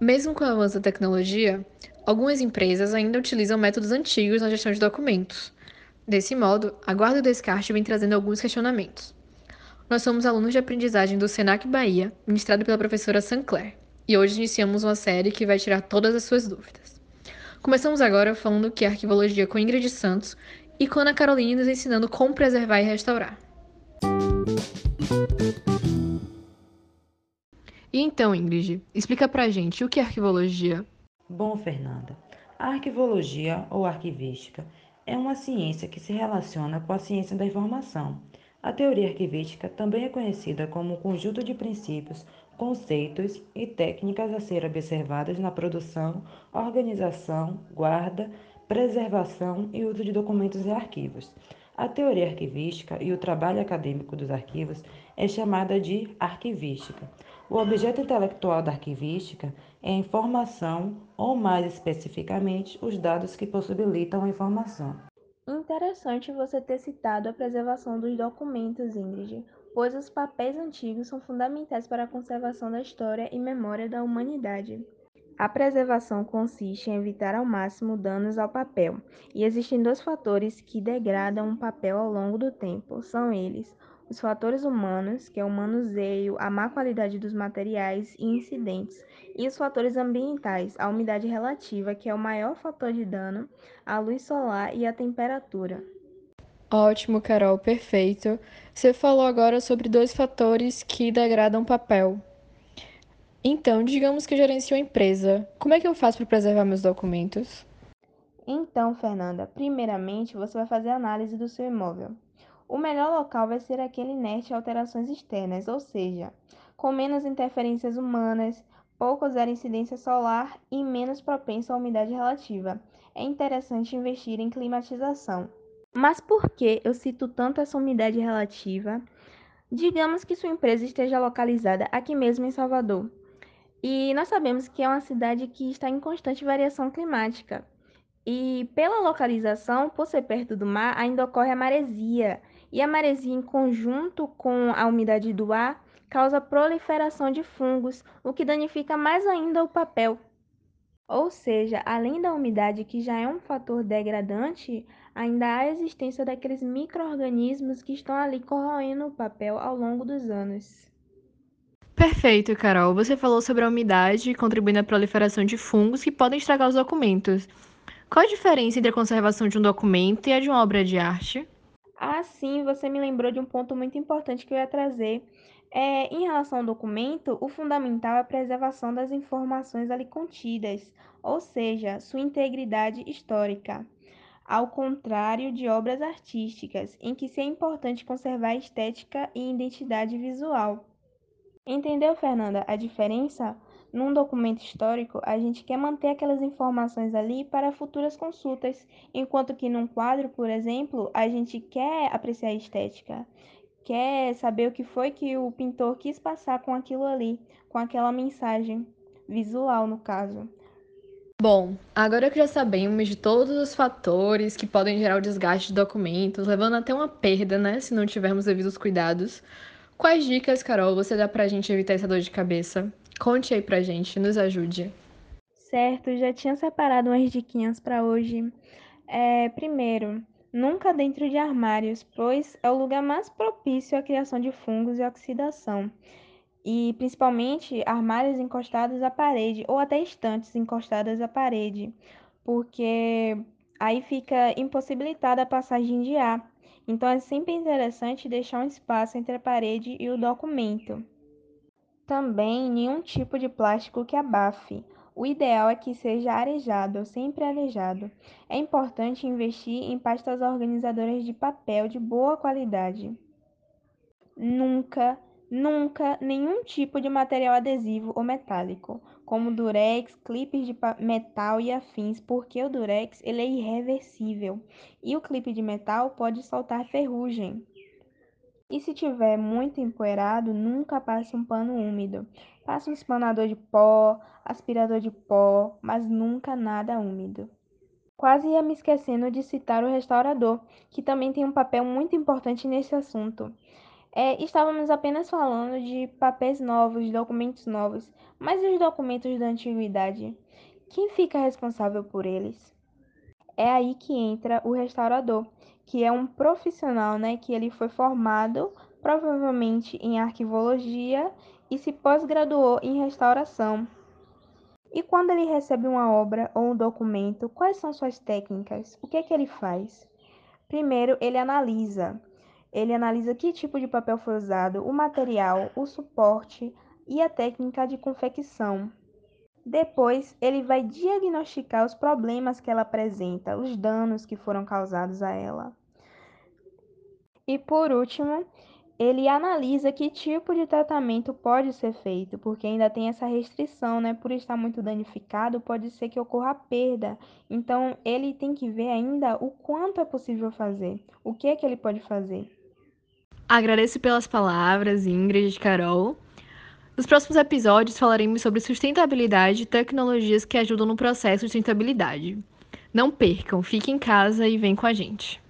Mesmo com o avanço da tecnologia, algumas empresas ainda utilizam métodos antigos na gestão de documentos. Desse modo, a guarda e o descarte vem trazendo alguns questionamentos. Nós somos alunos de aprendizagem do SENAC Bahia, ministrado pela professora Sancler, e hoje iniciamos uma série que vai tirar todas as suas dúvidas. Começamos agora falando que a arquivologia com Ingrid Santos e com Ana Carolina nos ensinando como preservar e restaurar. E então, Ingrid, explica pra gente o que é arquivologia. Bom, Fernanda, a arquivologia ou arquivística é uma ciência que se relaciona com a ciência da informação. A teoria arquivística também é conhecida como um conjunto de princípios, conceitos e técnicas a serem observadas na produção, organização, guarda, preservação e uso de documentos e arquivos. A teoria arquivística e o trabalho acadêmico dos arquivos é chamada de arquivística. O objeto intelectual da arquivística é a informação, ou mais especificamente, os dados que possibilitam a informação. Interessante você ter citado a preservação dos documentos, Ingrid, pois os papéis antigos são fundamentais para a conservação da história e memória da humanidade. A preservação consiste em evitar ao máximo danos ao papel, e existem dois fatores que degradam um papel ao longo do tempo. São eles, os fatores humanos, que é o manuseio, a má qualidade dos materiais e incidentes, e os fatores ambientais, a umidade relativa, que é o maior fator de dano, a luz solar e a temperatura. Ótimo, Carol, perfeito. Você falou agora sobre dois fatores que degradam papel. Então, digamos que eu gerencio a empresa. Como é que eu faço para preservar meus documentos? Então, Fernanda, primeiramente você vai fazer a análise do seu imóvel. O melhor local vai ser aquele inerte a alterações externas, ou seja, com menos interferências humanas, pouco zero incidência solar e menos propenso à umidade relativa. É interessante investir em climatização. Mas por que eu cito tanto essa umidade relativa? Digamos que sua empresa esteja localizada aqui mesmo em Salvador. E nós sabemos que é uma cidade que está em constante variação climática. E pela localização, por ser perto do mar, ainda ocorre a maresia. E a maresia, em conjunto com a umidade do ar, causa proliferação de fungos, o que danifica mais ainda o papel. Ou seja, além da umidade, que já é um fator degradante, ainda há a existência daqueles micro-organismos que estão ali corroendo o papel ao longo dos anos. Perfeito, Carol. Você falou sobre a umidade contribuindo à proliferação de fungos que podem estragar os documentos. Qual a diferença entre a conservação de um documento e a de uma obra de arte? Ah, sim, você me lembrou de um ponto muito importante que eu ia trazer. Em relação ao documento, o fundamental é a preservação das informações ali contidas, ou seja, sua integridade histórica. Ao contrário de obras artísticas, em que se é importante conservar a estética e identidade visual. Entendeu, Fernanda, a diferença? Num documento histórico, a gente quer manter aquelas informações ali para futuras consultas, enquanto que num quadro, por exemplo, a gente quer apreciar a estética, quer saber o que foi que o pintor quis passar com aquilo ali, com aquela mensagem visual, no caso. Bom, agora que já sabemos de todos os fatores que podem gerar o desgaste de documentos, levando até uma perda, né, se não tivermos devidos cuidados, quais dicas, Carol, você dá pra gente evitar essa dor de cabeça? Conte aí pra gente, nos ajude. Certo, já tinha separado umas diquinhas para hoje. Primeiro, nunca dentro de armários, pois é o lugar mais propício à criação de fungos e oxidação. E principalmente armários encostados à parede, ou até estantes encostadas à parede, porque aí fica impossibilitada a passagem de ar. Então é sempre interessante deixar um espaço entre a parede e o documento. Também nenhum tipo de plástico que abafe. O ideal é que seja arejado, sempre arejado. É importante investir em pastas organizadoras de papel de boa qualidade. Nunca, nenhum tipo de material adesivo ou metálico, como durex, clipes de metal e afins, porque o durex ele é irreversível e o clipe de metal pode soltar ferrugem. E se tiver muito empoeirado, nunca passe um pano úmido. Passe um espanador de pó, aspirador de pó, mas nunca nada úmido. Quase ia me esquecendo de citar o restaurador, que também tem um papel muito importante nesse assunto. Estávamos apenas falando de papéis novos, de documentos novos, mas e os documentos da antiguidade? Quem fica responsável por eles? É aí que entra o restaurador, que é um profissional, que ele foi formado provavelmente em arquivologia e se pós-graduou em restauração. E quando ele recebe uma obra ou um documento, quais são suas técnicas? O que é que ele faz? Primeiro, ele analisa. Ele analisa que tipo de papel foi usado, o material, o suporte e a técnica de confecção. Depois, ele vai diagnosticar os problemas que ela apresenta, os danos que foram causados a ela. E por último, ele analisa que tipo de tratamento pode ser feito, porque ainda tem essa restrição, Por estar muito danificado, pode ser que ocorra perda. Então, ele tem que ver ainda o quanto é possível fazer, o que é que ele pode fazer. Agradeço pelas palavras, Ingrid e Carol. Nos próximos episódios falaremos sobre sustentabilidade e tecnologias que ajudam no processo de sustentabilidade. Não percam, fiquem em casa e vem com a gente.